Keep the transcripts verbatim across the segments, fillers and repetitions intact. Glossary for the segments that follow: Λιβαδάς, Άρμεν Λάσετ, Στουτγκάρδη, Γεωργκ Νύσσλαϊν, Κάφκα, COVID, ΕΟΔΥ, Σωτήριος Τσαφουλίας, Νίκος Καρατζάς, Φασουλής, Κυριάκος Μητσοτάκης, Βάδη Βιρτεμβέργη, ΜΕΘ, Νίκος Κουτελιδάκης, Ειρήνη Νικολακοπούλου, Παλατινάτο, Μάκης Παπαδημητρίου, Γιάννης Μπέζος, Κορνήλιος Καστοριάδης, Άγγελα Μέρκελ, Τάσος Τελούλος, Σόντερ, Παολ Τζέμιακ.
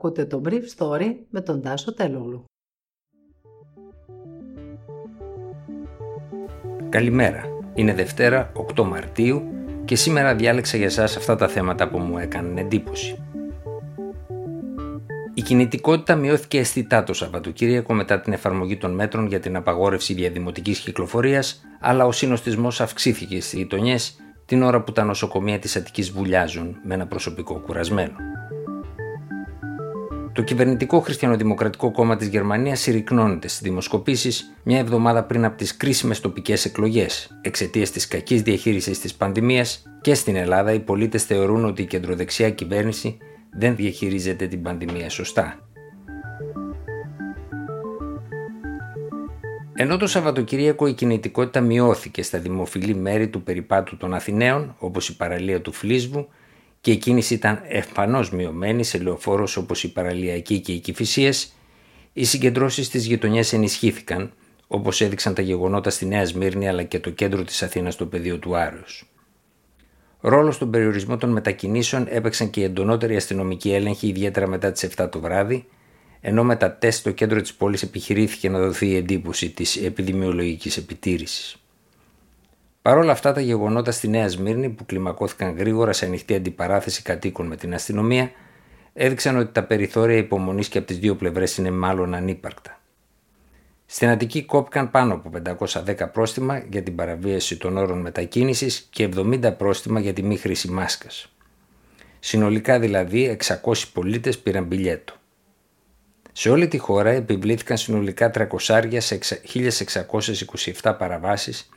Ακούτε το Brief Story με τον Τάσο Τελούλου. Καλημέρα. Είναι Δευτέρα, οκτώ Μαρτίου και σήμερα διάλεξα για σας αυτά τα θέματα που μου έκαναν εντύπωση. Η κινητικότητα μειώθηκε αισθητά το Σαββατοκύριακο μετά την εφαρμογή των μέτρων για την απαγόρευση διαδημοτικής κυκλοφορίας, αλλά ο συνοστισμός αυξήθηκε στις γειτονιές την ώρα που τα νοσοκομεία της Αττικής βουλιάζουν με ένα προσωπικό κουρασμένο. Το κυβερνητικό Χριστιανοδημοκρατικό Κόμμα της Γερμανίας συρρυκνώνεται στις δημοσκοπήσεις μια εβδομάδα πριν από τις κρίσιμες τοπικές εκλογές, εξαιτίας της κακής διαχείρισης της πανδημίας, και στην Ελλάδα οι πολίτες θεωρούν ότι η κεντροδεξιά κυβέρνηση δεν διαχειρίζεται την πανδημία σωστά. Ενώ το Σαββατοκύριακο η κινητικότητα μειώθηκε στα δημοφιλή μέρη του περιπάτου των Αθηναίων, όπως η παραλία του Φλίσβου, και η κίνηση ήταν εμφανώς μειωμένη σε λεωφόρους όπως η Παραλιακή και οι Κηφισίες, οι συγκεντρώσεις στις γειτονιές ενισχύθηκαν, όπως έδειξαν τα γεγονότα στη Νέα Σμύρνη αλλά και το κέντρο της Αθήνας στο πεδίο του Άρεως. Ρόλο στον περιορισμό των μετακινήσεων έπαιξαν και οι εντονότεροι αστυνομικοί έλεγχοι, ιδιαίτερα μετά τις επτά το βράδυ, ενώ με τα τεστ στο κέντρο της πόλης επιχειρήθηκε να δοθεί η εντύπωση της επιδημιολογικής επιτήρησης. Παρ' όλα αυτά, τα γεγονότα στη Νέα Σμύρνη, που κλιμακώθηκαν γρήγορα σε ανοιχτή αντιπαράθεση κατοίκων με την αστυνομία, έδειξαν ότι τα περιθώρια υπομονής και από τις δύο πλευρές είναι μάλλον ανύπαρκτα. Στην Αττική κόπηκαν πάνω από πεντακόσια δέκα πρόστιμα για την παραβίαση των όρων μετακίνησης και εβδομήντα πρόστιμα για τη μη χρήση μάσκας. Συνολικά δηλαδή εξακόσιοι πολίτες πήραν μπιλιέτο. Σε όλη τη χώρα επιβλήθηκαν συνολικά τριακόσια σε χίλια εξακόσια είκοσι επτά παραβάσεις,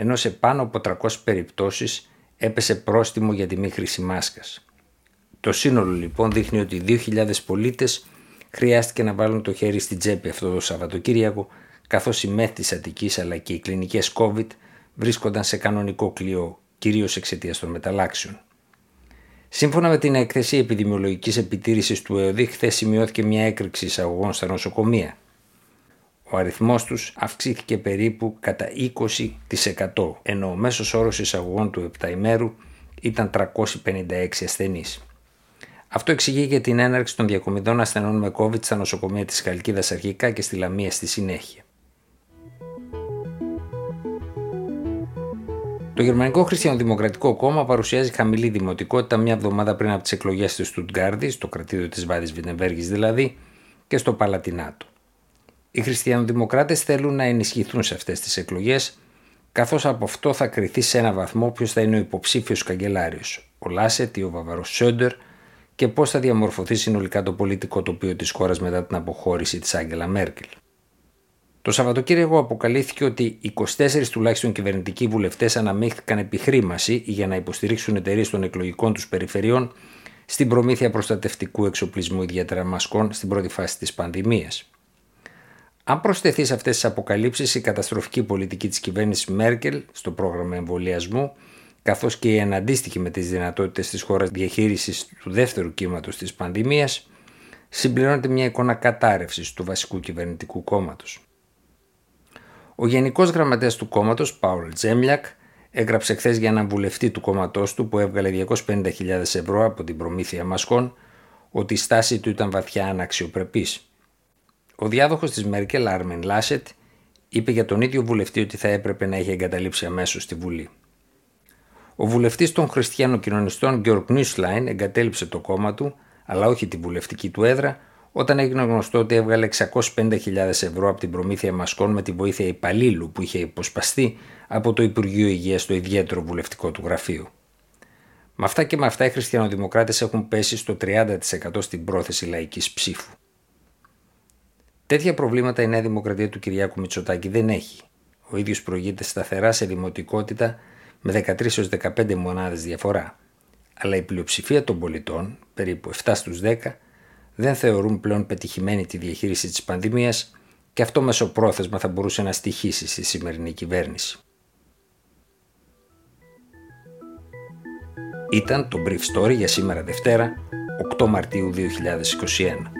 ενώ σε πάνω από τριακόσιες περιπτώσεις έπεσε πρόστιμο για τη μη χρήση μάσκας. Το σύνολο λοιπόν δείχνει ότι δύο χιλιάδες πολίτες χρειάστηκε να βάλουν το χέρι στην τσέπη αυτό το Σαββατοκύριακο, καθώς οι ΜΕΘ της Αττικής αλλά και οι κλινικές COVID βρίσκονταν σε κανονικό κλειό, κυρίως εξαιτίας των μεταλλάξεων. Σύμφωνα με την έκθεση επιδημιολογικής επιτήρησης του ΕΟΔΥ, χθες σημειώθηκε μια έκρηξη εισαγωγών στα νοσοκομεία. Ο αριθμός τους αυξήθηκε περίπου κατά είκοσι τοις εκατό, ενώ ο μέσος όρος εισαγωγών του επταημέρου ήταν τριακόσιοι πενήντα έξι ασθενείς. Αυτό εξηγεί και την έναρξη των διακομιδών ασθενών με COVID στα νοσοκομεία της Χαλκίδας αρχικά και στη Λαμία στη συνέχεια. Το Γερμανικό Χριστιανοδημοκρατικό Κόμμα παρουσιάζει χαμηλή δημοτικότητα μια εβδομάδα πριν από τις εκλογές στη Στουτγκάρδη, στο κρατήδιο της Βάδης Βιρτεμβέργης δηλαδή, και στο Παλατινάτο. Οι χριστιανοδημοκράτες θέλουν να ενισχυθούν σε αυτές τις εκλογές, καθώς από αυτό θα κριθεί σε ένα βαθμό ποιος θα είναι ο υποψήφιος καγκελάριος, ο Λάσετ ή ο Βαβαρός Σόντερ, και πώς θα διαμορφωθεί συνολικά το πολιτικό τοπίο της χώρας μετά την αποχώρηση της Άγγελα Μέρκελ. Το Σαββατοκύριακο αποκαλύφθηκε ότι είκοσι τέσσερις τουλάχιστον κυβερνητικοί βουλευτές αναμίχθηκαν επί χρήμαση για να υποστηρίξουν εταιρείες των εκλογικών τους περιφερειών στην προμήθεια προστατευτικού εξοπλισμού, ιδιαίτερα μασκών, στην πρώτη φάση της πανδημίας. Αν προσθεθεί σε αυτές τις αποκαλύψεις η καταστροφική πολιτική της κυβέρνησης Μέρκελ στο πρόγραμμα εμβολιασμού, καθώς και η αναντίστοιχη με τις δυνατότητες της χώρας διαχείρισης του δεύτερου κύματος της πανδημίας, συμπληρώνεται μια εικόνα κατάρρευσης του βασικού κυβερνητικού κόμματος. Ο Γενικός Γραμματέας του κόμματος, Παολ Τζέμιακ, έγραψε χθες για έναν βουλευτή του κόμματός του που έβγαλε διακόσιες πενήντα χιλιάδες ευρώ από την προμήθεια μασκών ότι η στάση του ήταν βαθιά αναξιοπρεπής. Ο διάδοχος της Μέρκελ, Άρμεν Λάσετ, είπε για τον ίδιο βουλευτή ότι θα έπρεπε να είχε εγκαταλείψει αμέσως τη Βουλή. Ο βουλευτής των χριστιανοκοινωνιστών Γεωργκ Νύσσλαϊν εγκατέλειψε το κόμμα του, αλλά όχι την βουλευτική του έδρα, όταν έγινε γνωστό ότι έβγαλε εξακόσιες πενήντα χιλιάδες ευρώ από την προμήθεια μασκών με τη βοήθεια υπαλλήλου που είχε υποσπαστεί από το Υπουργείο Υγείας στο ιδιαίτερο βουλευτικό του γραφείο. Με αυτά και με αυτά, οι χριστιανοδημοκράτες έχουν πέσει στο τριάντα τοις εκατό στην πρόθεση λαϊκής ψήφου. Τέτοια προβλήματα η Νέα Δημοκρατία του Κυριάκου Μητσοτάκη δεν έχει. Ο ίδιος προηγείται σταθερά σε δημοτικότητα με δεκατρείς έως δεκαπέντε μονάδες διαφορά. Αλλά η πλειοψηφία των πολιτών, περίπου επτά στους δέκα, δεν θεωρούν πλέον πετυχημένη τη διαχείριση της πανδημίας, και αυτό μεσοπρόθεσμα θα μπορούσε να στοιχήσει στη σημερινή κυβέρνηση. Ήταν το Brief Story για σήμερα Δευτέρα, οκτώ Μαρτίου δύο χιλιάδες είκοσι ένα.